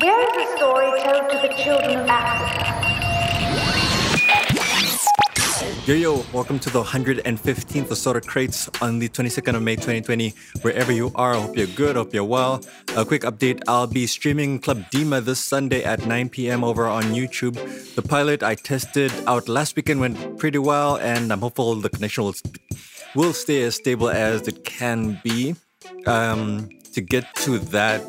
Where is the story told to the children of Africa? Yo, welcome to the 115th of Soda Crates on the 22nd of May 2020. Wherever you are, I hope you're good, hope you're well. A quick update, I'll be streaming Club Dima this Sunday at 9 p.m. over on YouTube. The pilot I tested out last weekend went pretty well, and I'm hopeful the connection will stay as stable as it can be. To get to that,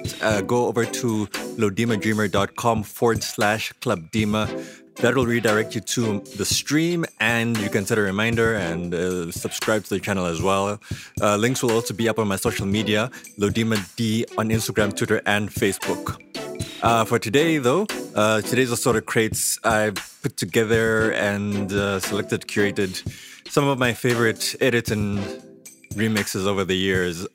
go over to LodimaDreamer.com / Club Dima. That will redirect you to the stream, and you can set a reminder and subscribe to the channel as well. Links will also be up on my social media, Lodima D, on Instagram, Twitter, and Facebook. For today, though, today's Soda Crates, I've put together and selected, curated some of my favorite edits and remixes over the years.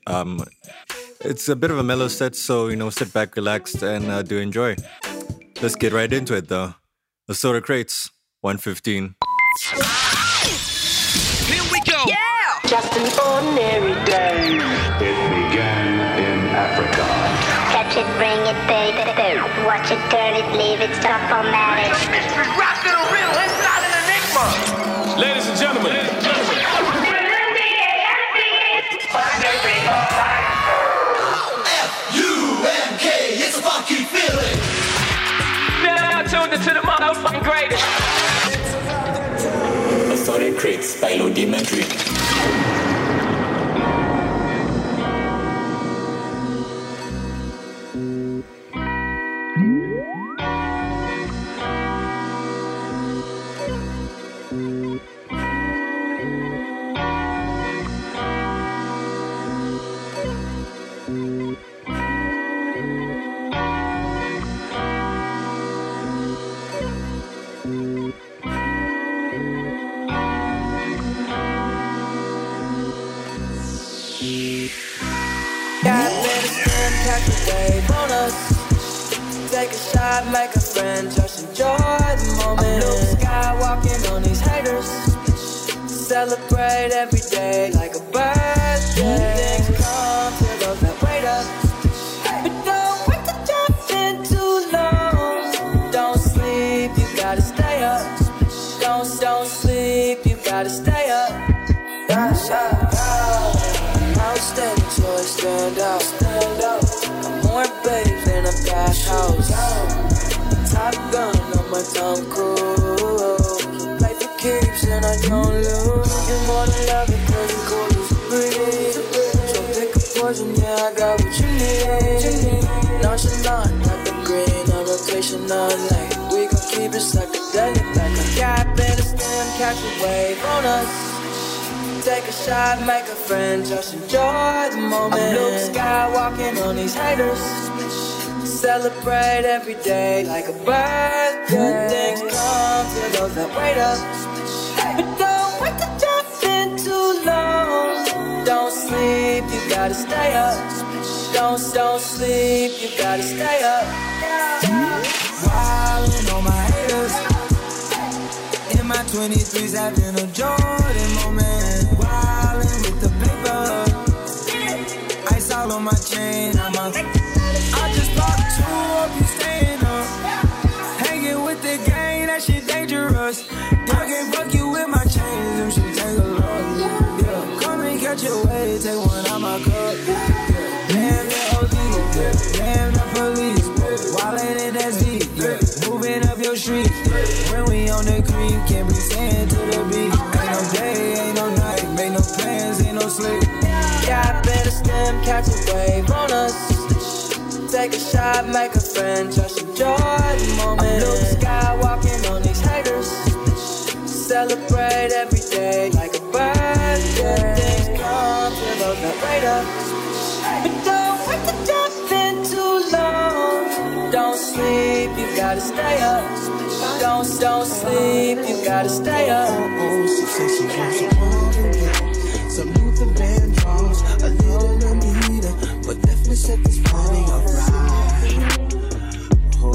It's a bit of a mellow set, so, you know, sit back, relaxed, and do enjoy. Let's get right into it, though. The Soda Crates, 115. Here we go! Yeah! Just an ordinary day. It began in Africa. Catch it, bring it, baby, baby. Watch it, turn it, leave it, stop on magic. Mystery rock to the real, it's not an enigma! Ladies and gentlemen, greatest. Soda Crates by Lodima D. Take a shot, make a friend, just enjoy the moment. Luke Skywalking on these haters. Celebrate every day like a birthday. Things come to those that wait up, but don't wait to jump in too long. Don't sleep, you gotta stay up. Don't sleep, you gotta stay up. That's I'll stand until I stand up. I'm more babe than a dash house. Top gun on my Tom Cruise. Play for keeps and I don't lose. You're more than loving, cause you're cool as breeze. So pick a poison, yeah, I got what you need. Nonchalant, not the green, no rotation, none. Like, we gon' keep it psychedelic like a gap in a stem, catch a wave on us. Take a shot, make a friend, just enjoy the moment. I'm Luke Skywalking on these haters. Celebrate every day like a birthday. Good things come to those that wait up, but don't wait to jump in too long. Don't sleep, you gotta stay up. Don't sleep, you gotta stay up. Wildin' on my haters. In my 23's having a Jordan moment. Wildin' with the paper. Ice all on my chain, I just bought two of you staying up. Hanging with the gang, that shit dangerous. I can't fuck you with my chains, them shit take a long, yeah. Come and catch your way, take one out my cup, yeah. Damn the OD, damn the police. Wildin' in that Z, yeah. Moving up your street, yeah. When we on the creek, can't be staying to the beach. Ain't no day, ain't no night, make no plans, ain't no sleep. Yeah, I better stem, catch a wave on us. Take a shot, make a friend, just enjoy the moment. I'm Luke Skywalking on these haters. Celebrate every day like a birthday. Things come to those that wait up, but don't wait to jump in too long. Don't sleep, you gotta stay up. Don't sleep, you gotta stay up. She said she wants a woman, yeah. Some Luther Vandross, a little Anita, but definitely set this party alright. Oh.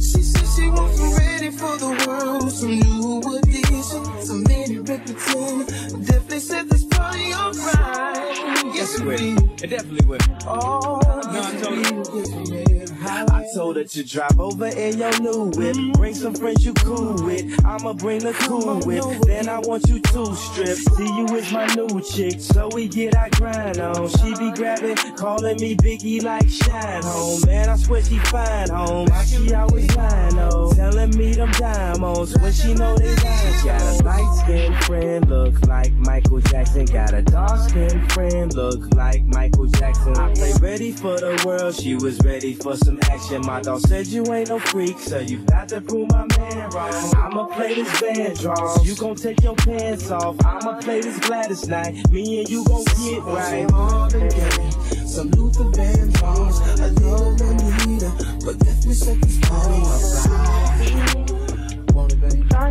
She said she wasn't ready for the world, some new addition, some lady reputation, but definitely set this party alright. Yes, she will. It definitely will. Oh, no. I told her to drive over in your new whip. Bring some friends you cool with. I'ma bring the cool whip. Then I want you two strips. See you is my new chick, so we get our grind on. She be grabbing, calling me Biggie like Shine Home. Man, I swear she fine home. She always lying on, telling me them diamonds when she know they lying. Got a light skinned friend, look like Michael Jackson. Got a dark skinned friend, look like Michael Jackson. I play ready for the world, she was ready for some action. My dog said you ain't no freak, so you've got to prove my man wrong. I'ma play this Vandross, you gon' take your pants off. I'ma play this Gladys Knight, me and you gon' get right. Some Luther Vandross, I love Anita, but let me set this party up. Want it, baby? Now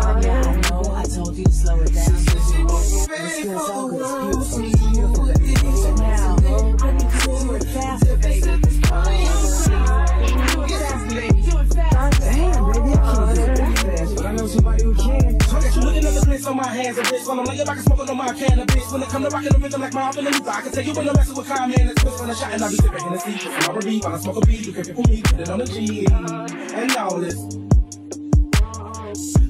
calm down, I know I told you to slow it down. We're still talking, it's beautiful, beautiful, baby. So now, I need you to do it faster, baby. Do it faster. Damn, baby, I can't do it that fast, but I know somebody who can. On my hands and wrists, when I'm laying back and smoking on my cannabis. When it come to rocking the rhythm like my own Anita, I can tell you when the messing with Kyle, man, it's twist on a shot. And I be sipping in the seat, just an R&B, while I smoke a beat. You can pick with me, put it on the G, and all this.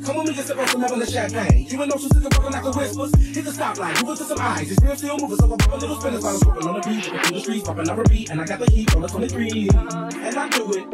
Come with me and sip on some level of champagne. You ain't no shoes, it's broken like the whispers. Hit the stoplight, move it to some eyes. It's real still moving, so I pop a little spinners while I'm smoking on the beat. Looking through the streets, popping up a beat, and I got the heat on the 23, and I do it.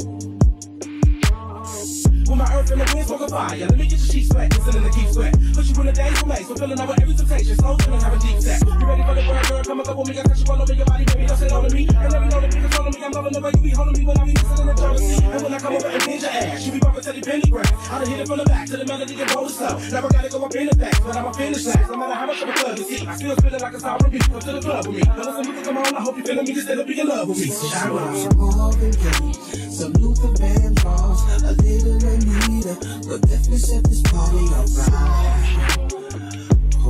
With my earth and the wind, smoke a fire. Let me get your sheets wet, listening to keep sweat. Put you in a day's romance, fulfilling over every temptation. Slow down and have a deep set. You ready for the word, girl? Come and go with me. I touch you all over your body, baby. Don't say no to me. And let me know that you control me. I'm loving the way you be holding me when I be listening to jealousy. And when I come over and bend your ass, you be bumping Teddy Pendergrass. I done hit it from the back to the melody and roll it slow. Now I gotta go up in the back, but I'ma finish last. No matter how much of a club you see, I still spinning like a sovereign beat. Come to the club with me. Now listen, we can come on. I hope you feeling me. Just end up being in love with me. Shout out. Some Luther Vandross, a little Anita, but let me set this party up right. Oh,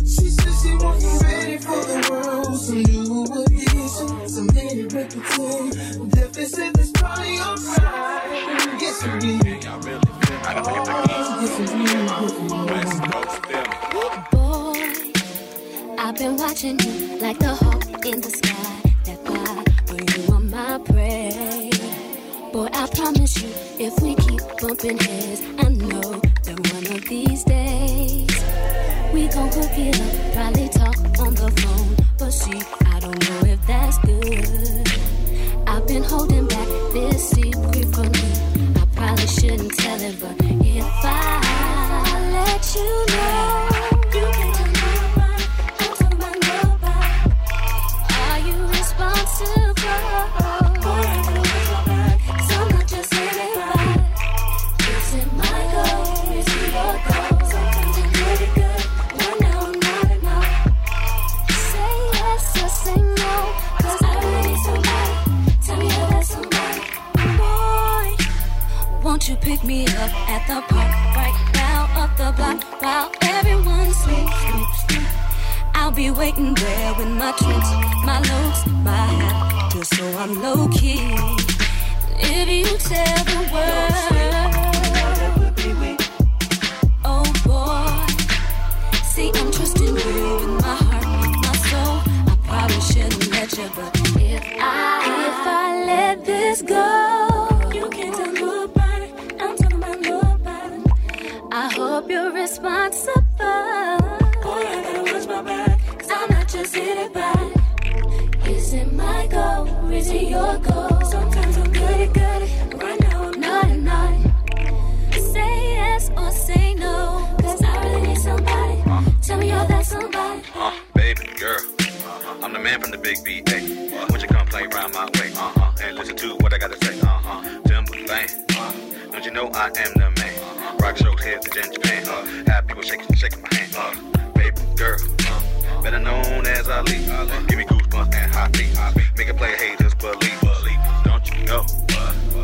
she said she wasn't ready for the world. Some new addition, some lady repetition. Let me set this party up right. Yes, you did. Hey, y'all really feel it. Boy, I've been watching you like the Hulk in the sky. Pray. Boy, I promise you, if we keep bumping heads, I know that one of these days we gon' hook it up, probably talk on the phone. But see, I don't know if that's good. I've been holding back this secret from you. I probably shouldn't tell it, but if I let you know. You pick me up at the park right now, up the block while everyone sleeps. I'll be waiting there with my trench, my lows, my hat, just so I'm low key. If you tell the world, oh boy, see I'm trusting you with my heart, my soul. I probably shouldn't let you, but if I let this go, you can't tell me. I hope you're responsible. Boy, I gotta watch my back, 'cause I'm not just anybody. Is it my goal? Is it your goal? Sometimes I'm goody-goody, right now I'm naughty-naughty. Say yes or say no, 'cause I really need somebody. Tell me you're that somebody. Baby, girl, I'm the man from the big B, hey. Won't you come play around my way? And listen to what I gotta say, Timberland. Don't you know I am the man? Rock showed head to in Japan. Have people shaking my hand. Baby girl, better known as Ali. Give me goosebumps and hot feet. Make a play haters believe. Don't you know?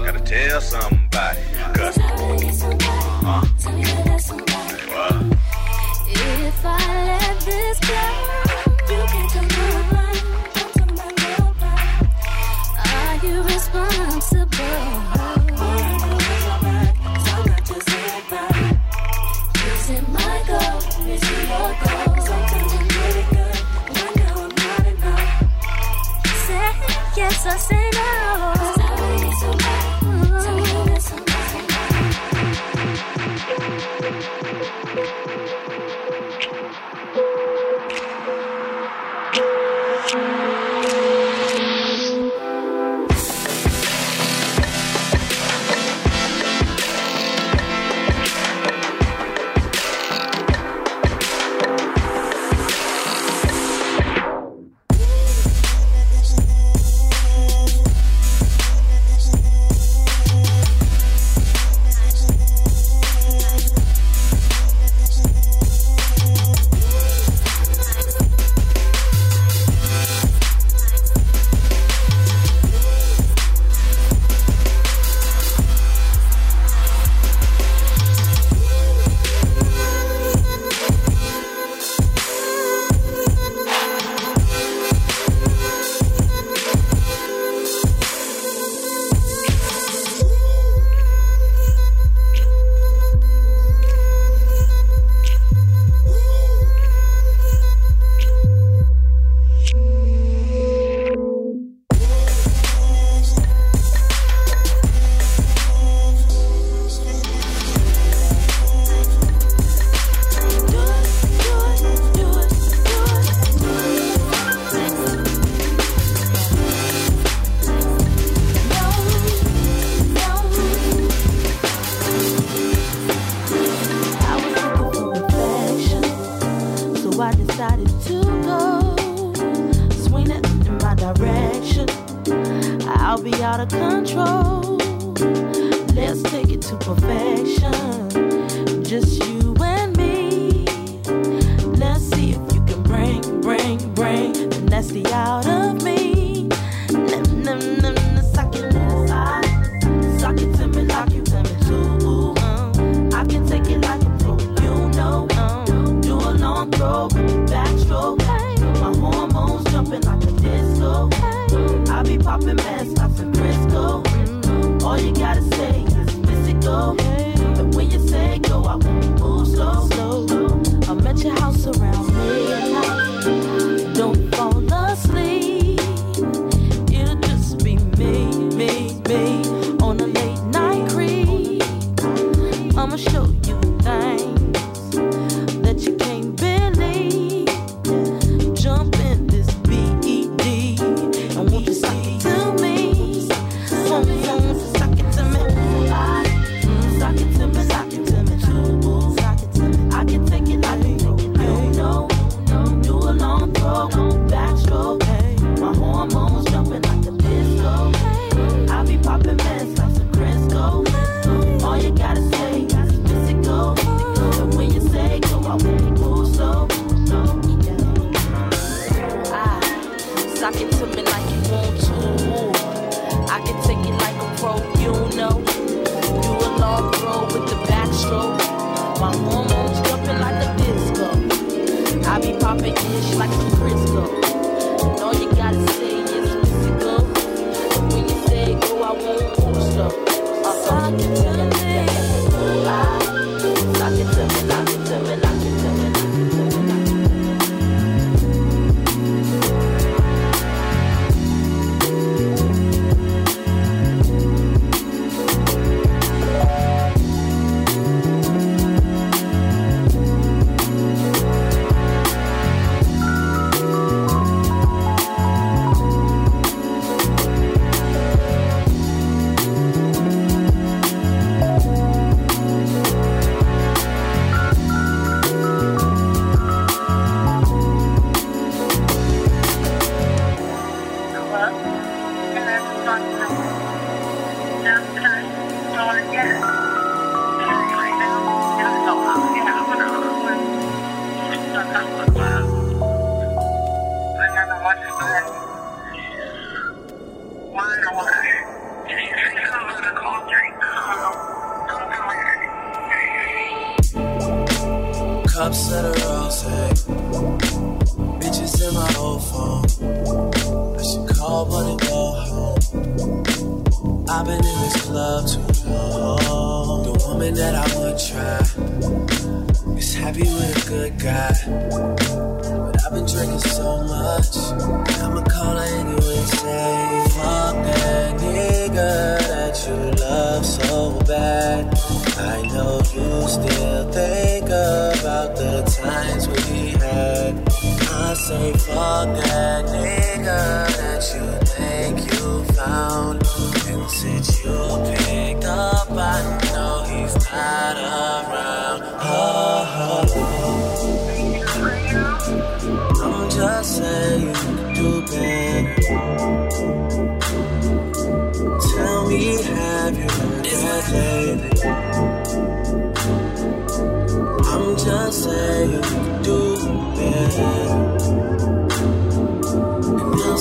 Gotta tell somebody. 'Cause I really need somebody. Tell me that that's somebody. If I let this go, you can't tell nobody. Don't tell nobody. Are you responsible? Is it my goal? Is it your goal? Sometimes I'm really good, but now I'm not. I say no. I've been drinking so much, I'ma call her anyway, say, know you still think about the times we had. I say fuck that nigga that you think you found. And since you picked up, I know he's not around. Oh, I'm just saying you can do better. Tell me, have you been there? I'm just saying you can do better.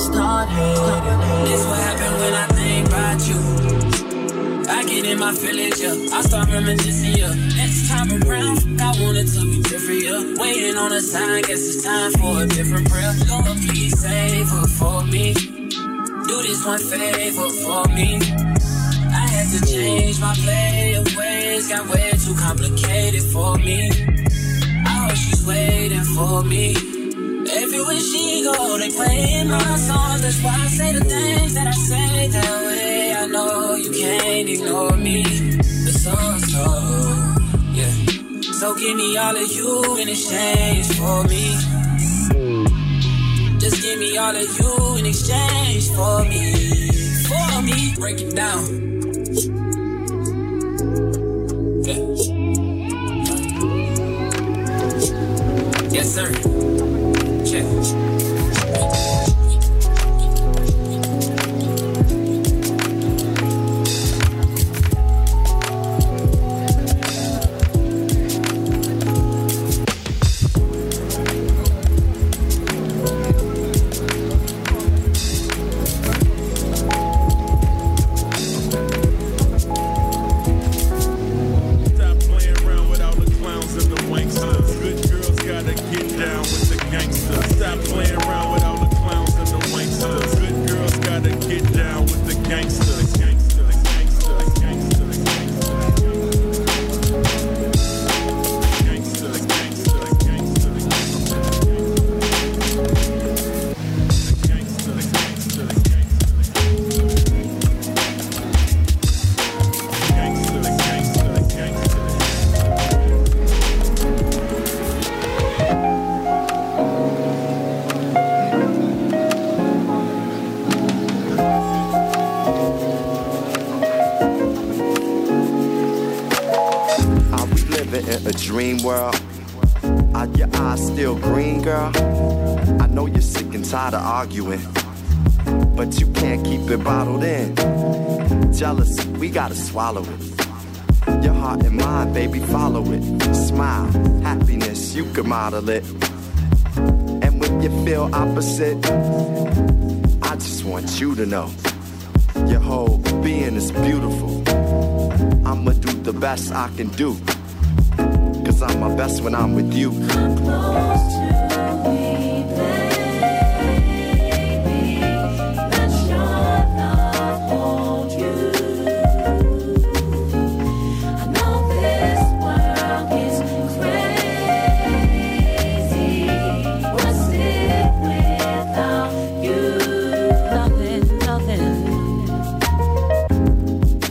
Start hating. This what happened when I think about you. I get in my feelings, yeah. I start reminiscing, yeah. Next time around, I want it to be different, yeah. Waiting on a sign, guess it's time for a different prayer. Lord, please save her for me. Do this one favor for me. I had to change my play of ways, got way too complicated for me. I hope she's waiting for me. Everywhere she go, they playing my songs. That's why I say the things that I say that way. I know you can't ignore me. But so, yeah. So give me all of you in exchange for me. Just give me all of you in exchange for me. For me. Break it down. Yeah. Yes, sir. But you can't keep it bottled in. Jealousy, we gotta swallow it. Your heart and mind, baby, follow it. Smile, happiness, you can model it. And when you feel opposite, I just want you to know your whole being is beautiful. I'ma do the best I can do, 'cause I'm my best when I'm with you.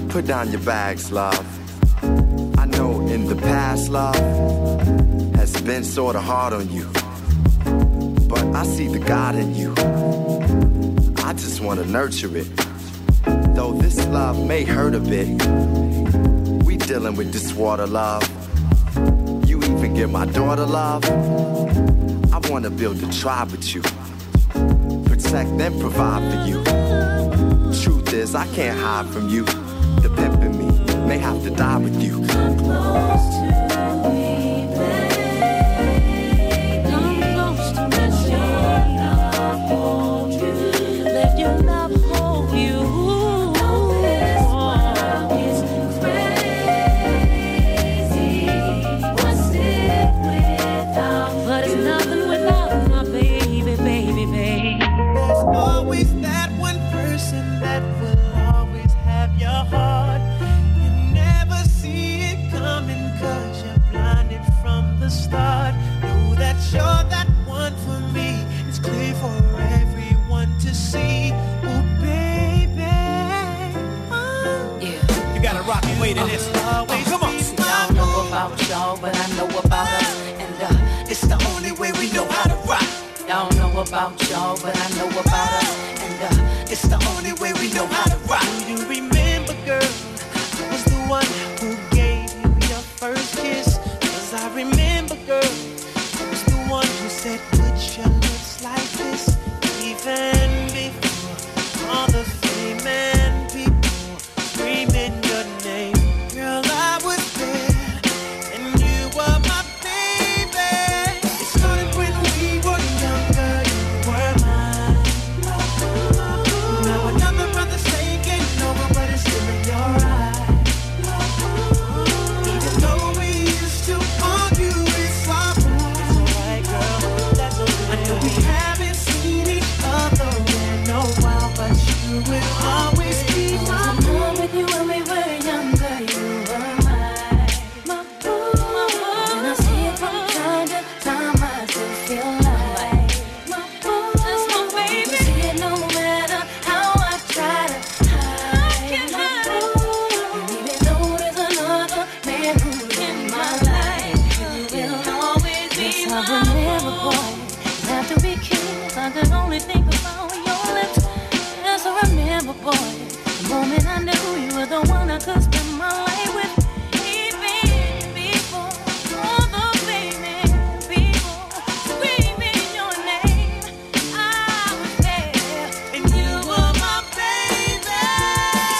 Put down your bags, love. I know in the past, love has been sort of hard on you, but I see the God in you. I just want to nurture it. Though this love may hurt a bit, we dealing with this water, love. You even give my daughter love. I want to build a tribe with you, protect and provide for you. Truth is, I can't hide from you. The pimp in me may have to die with you. Come close to me, baby. Come close to me. Let your love hold you. Let your love hold you. All this world is crazy. What's it without? But it's nothing without my baby, baby, baby. There's always that one person that will always have your heart. Start. Know that you're that one for me. It's clear for everyone to see. Oh, baby. Oh. Yeah. You gotta rock and wait in this. Come on. about y'all, but I know about us. And it's the only way we know how to rock. Y'all know about y'all, but I know about us. And it's the only way we know how to rock. Do you remember, girl, I was the one who gave you your first kiss? 'Cause I remember, girl, I was the one who said, put your lips like this. Even before all the fame and people screaming your name, girl, I was there, and you were my baby. It started when we were younger, you were mine. Now another brother's taking over, but it's still in your eyes. Even though we used to argue, it's alright, girl, that's okay. I know we haven't seen each other in a while, but you will always be my baby. I was in love with you when we were younger, you were mine, my boo. When I see it from time to time, I still feel like my boo, that's my baby. You see it no matter how I try to hide, can't my hide it. boo. And even though there's another man who's in my life, you will always be my boo. Yes, I remember, boy, after we kissed, I could only think about your lips. Yes, I remember, boy, the moment I knew you were the one I could spend my life with. Even before all the fame and people screaming your name, I was there, and you were my baby. It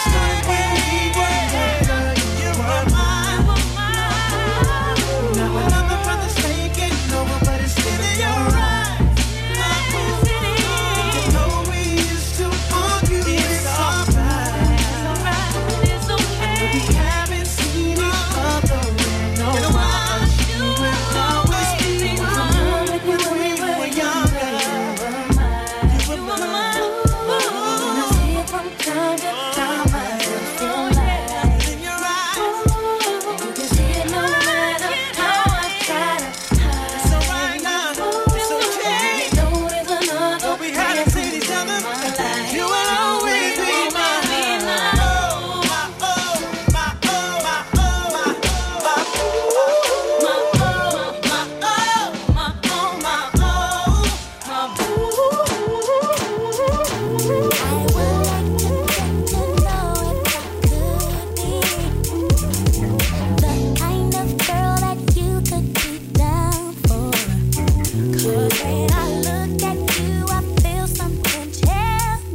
started when we were younger, you were mine. Now another brother's taking over, but it's still in your eyes. Even though we used to argue, it's alright. We haven't seen each other in a while, but you will always be mine. When we were younger, you were mine. When I see it from time to time, I still feel like in your eyes. You can see it no matter how I try to hide. It's alright now, it's okay. Even though there's another Though we haven't seen each other, you will always be mine. Oh, my, oh, my, oh, my, oh, my, oh, my, oh, my, oh, my, oh, my, oh, my, oh, my boo. I would like to get to know if I could be the kind of girl that you could be down for. 'Cause when I look at you, I feel something change.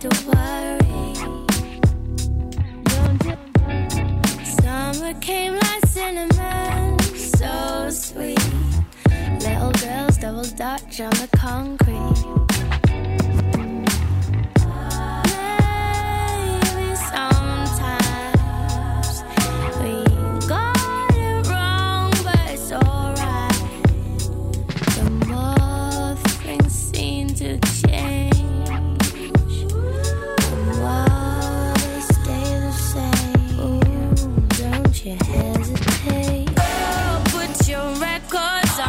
don't worry. Summer came like cinnamon, so sweet. Little girls double dutch on the concrete. Maybe sometimes we got it wrong, but it's alright. The more things seem to change, the more they stay the same. Ooh, don't you hesitate. Oh, put your records on.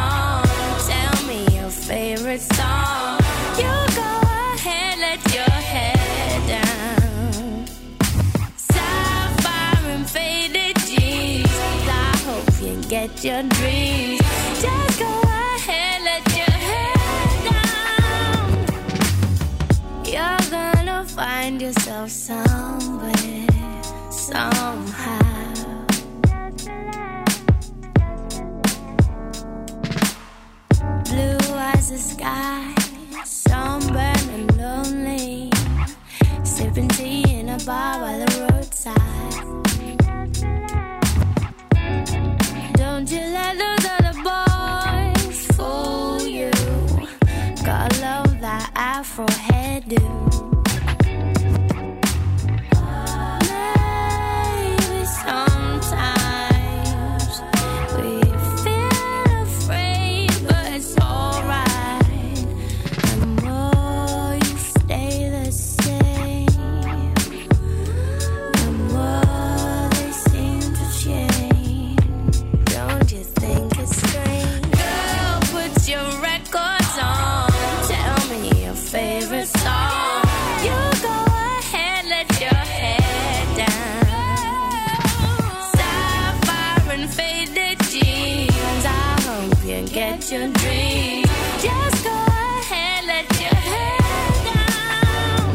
Favorite song, you go ahead, let your head down. Sapphire and faded jeans, I hope you get your dreams. Just go ahead, let your head down. You're gonna find yourself somewhere, somehow. Blue the sky, sunburned and lonely, sipping tea in a bar by the roadside. Don't you let those other boys fool you. Gotta love that afro hairdo. Your dream, just go ahead, let your head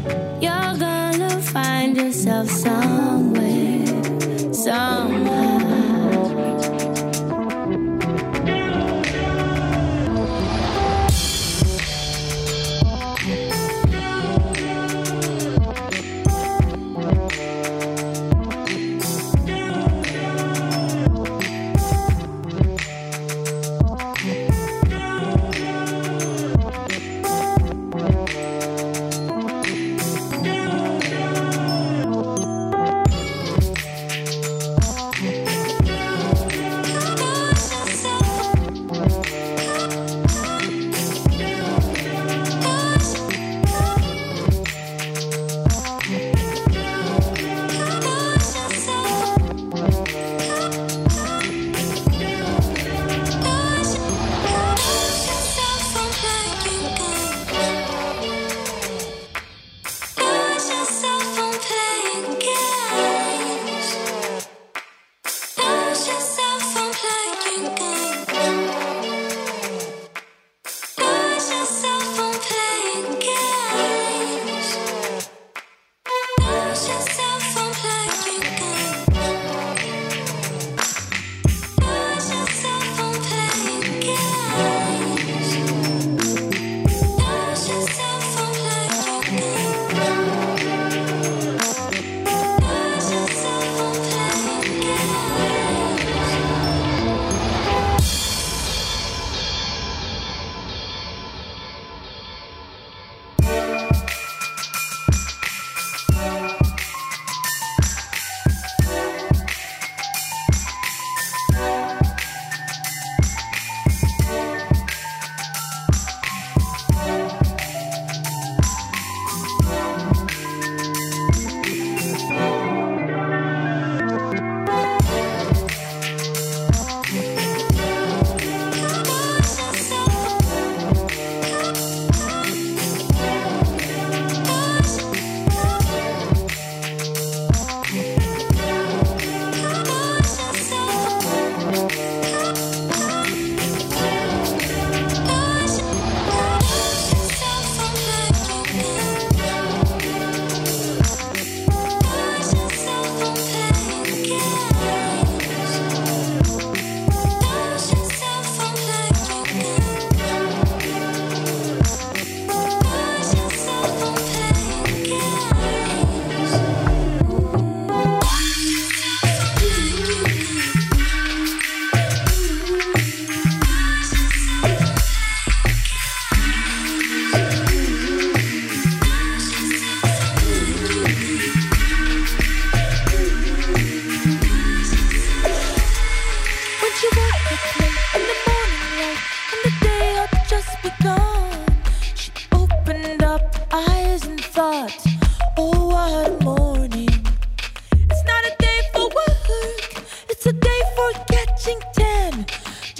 down. You're gonna find yourself somewhere, somehow.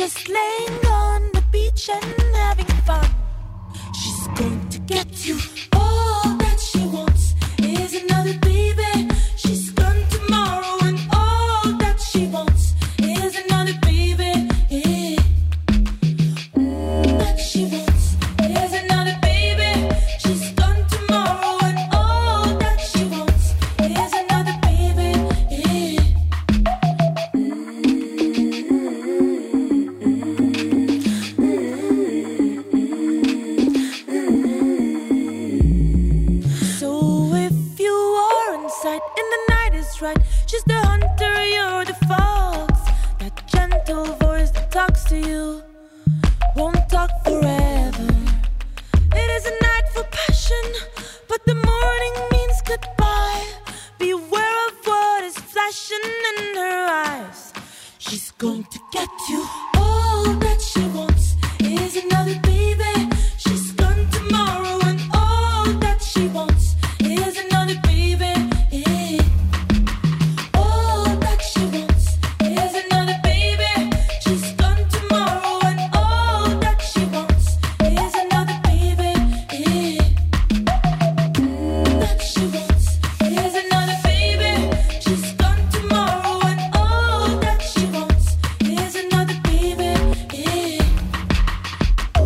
Just laying on the beach and having fun. She's going to get you. All that she wants is another baby. She's gone tomorrow and all that she wants is another baby. Yeah. All that she wants is another baby. She's gone tomorrow and all that she wants is another baby. Yeah. So if you are inside and the night is right, she's the hunter, you're the fox. That gentle voice that talks to you won't talk forever. It is a night for passion, but the morning means goodbye. Beware of what is flashing in her eyes. She's going to get you. All that she wants is another baby. She's gone tomorrow and all that she wants is another baby. Yeah. All that she wants is another baby. She's gone tomorrow and all that she wants is another baby. Yeah. All that she wants is another baby. She's gone tomorrow and all that she wants is another baby. Yeah.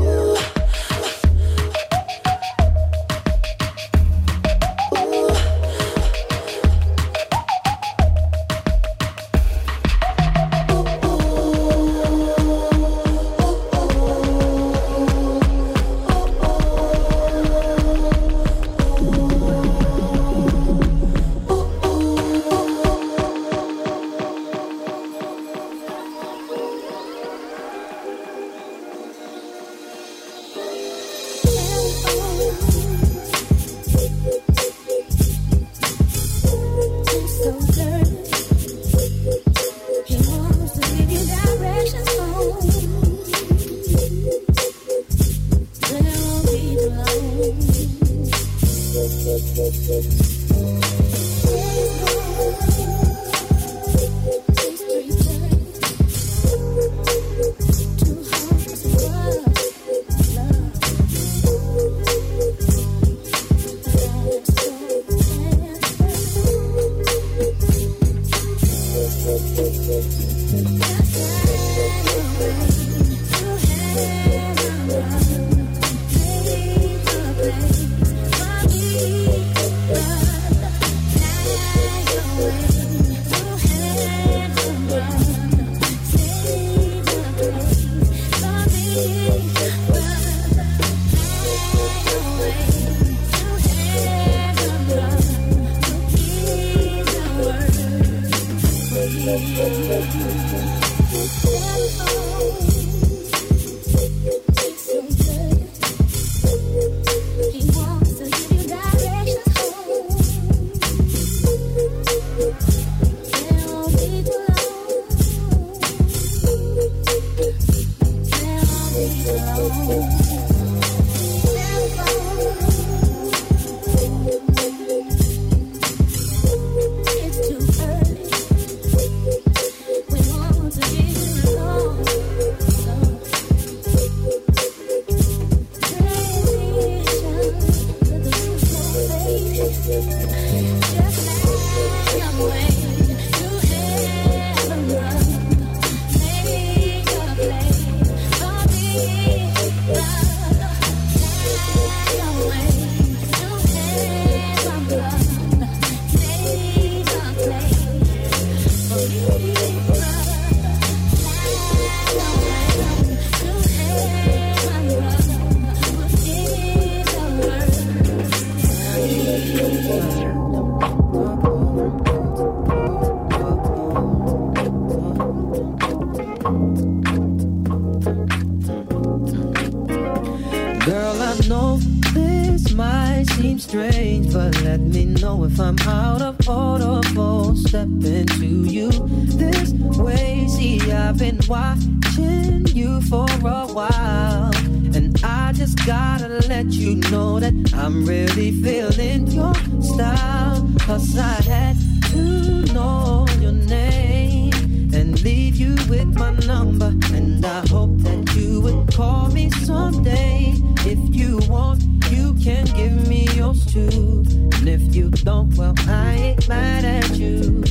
Girl, I know this might seem strange, but let me know if I'm out of order for stepping to you this way. See, I've been watching you for a while, and I just gotta let you know that I'm really feeling your style. 'Cause I had to know your name and leave you with my number, and I hope that you would call me someday. If you want, you can give me yours too. And if you don't, well, I ain't mad at you.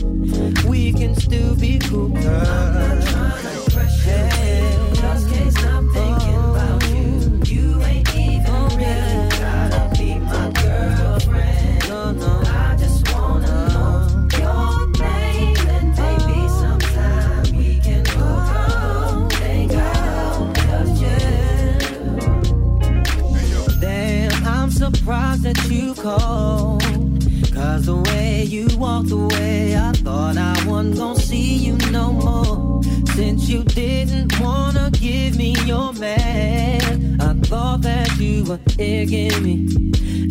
We can still be cool, girl. I'm not trying to pressure you, just can't stop thinking about you. You ain't even really gotta be my girlfriend. No, no. I just wanna know your name, and maybe sometime we can go out, hang out, just chill. Damn, I'm surprised that you called, 'cause the way you walked away, I thought I wasn't gonna see you no more. Since you didn't wanna give me your man, I thought that you were digging me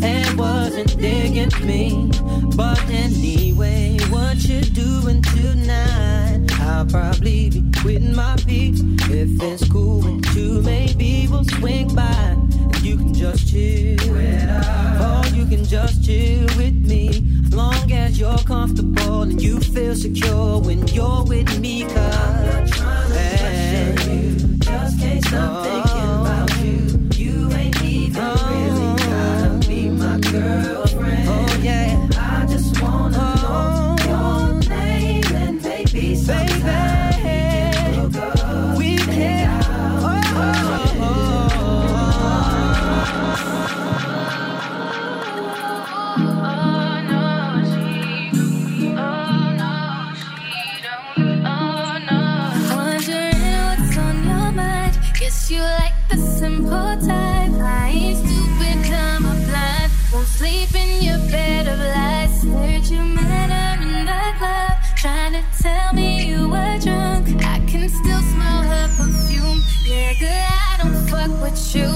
and wasn't digging me. But anyway, what you doing tonight? I'll probably be with my peeps. If it's cool with you, maybe we'll swing by. You can just chill with us, or you can just chill with me. As long as you're comfortable and you feel secure when you're with me, 'cause I'm not trying to pressure you, just can't stop thinking about you. You ain't even really gotta be my girlfriend. Oh yeah, I just wanna know your name, and maybe sometime. You like the simple type. I ain't stupid, I'm a blind. Won't sleep in your bed of lies. Heard you met her in the club, trying to tell me you were drunk. I can still smell her perfume. Nigga, I don't fuck with you.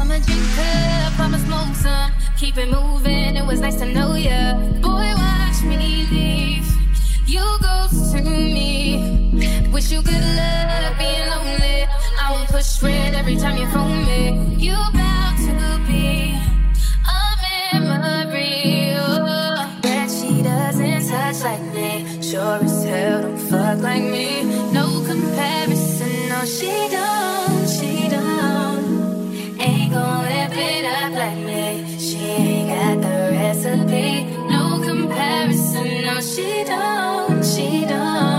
I'm a drinker, I'm a smoke some. Keep it moving, it was nice to know ya. Boy, watch me leave. You ghost to me. Wish you good luck being lonely. I will push red every time you phone me. You bound to be a memory. Oh. That she doesn't touch like me, sure as hell don't fuck like me. No comparison, no she don't, ain't gon' lip it up like me. She ain't got the recipe. No comparison, no she don't, she don't.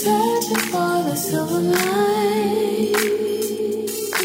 Searching for the silver light.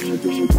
Sometimes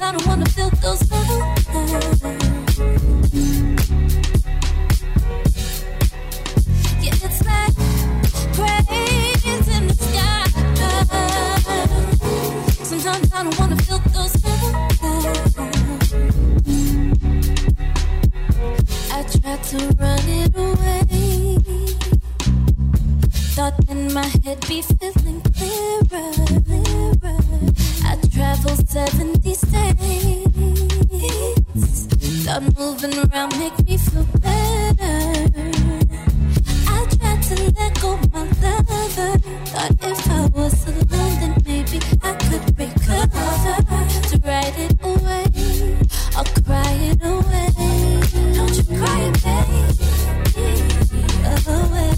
I don't wanna feel those feelings. to run it away. Thought in my head be feeling clearer. I traveled 70 states. Thought moving around make me feel better. I tried to let go my lover. Thought if I was alone, then maybe I could recover. To write it away, I'll cry it away. Don't you cry it, baby. Away, away,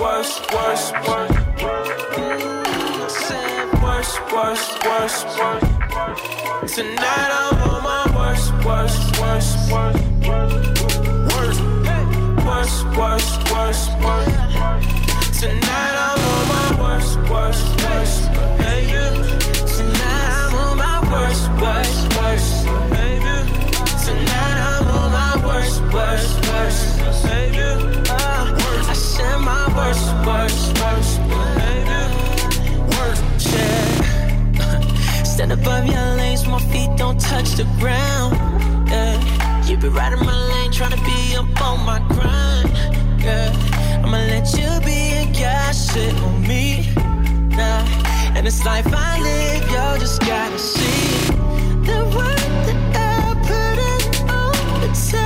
worse. I said worse. Tonight I'm on my worst. Hey. Worse. Tonight I'm on my worst. Hey, yeah. Tonight I'm on my worst. Hey, yeah. Tonight I'm on my worst. Hey, yeah. I said my worst. Stand above your lanes, my feet don't touch the ground. Yeah. You be riding my lane, tryna be up on my grind. Yeah. I'ma let you be and got shit on me. Nah. And it's life I live, y'all just gotta see the work that I put in all the time.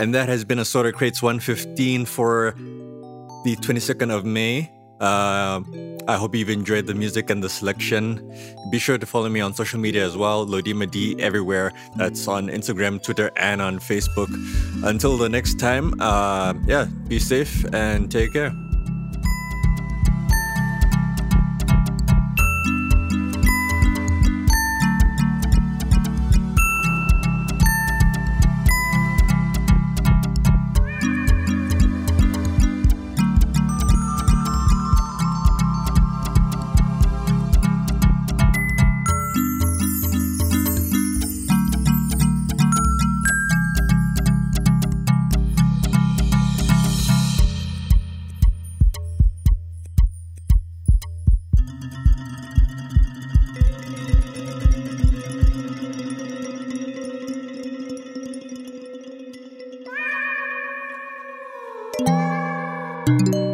And that has been a Soda Crates 115 for the 22nd of May. I hope you've enjoyed the music and the selection. Be sure to follow me on social media as well, Lodima D everywhere. That's on Instagram, Twitter, and on Facebook. Until the next time, be safe and take care. Thank you.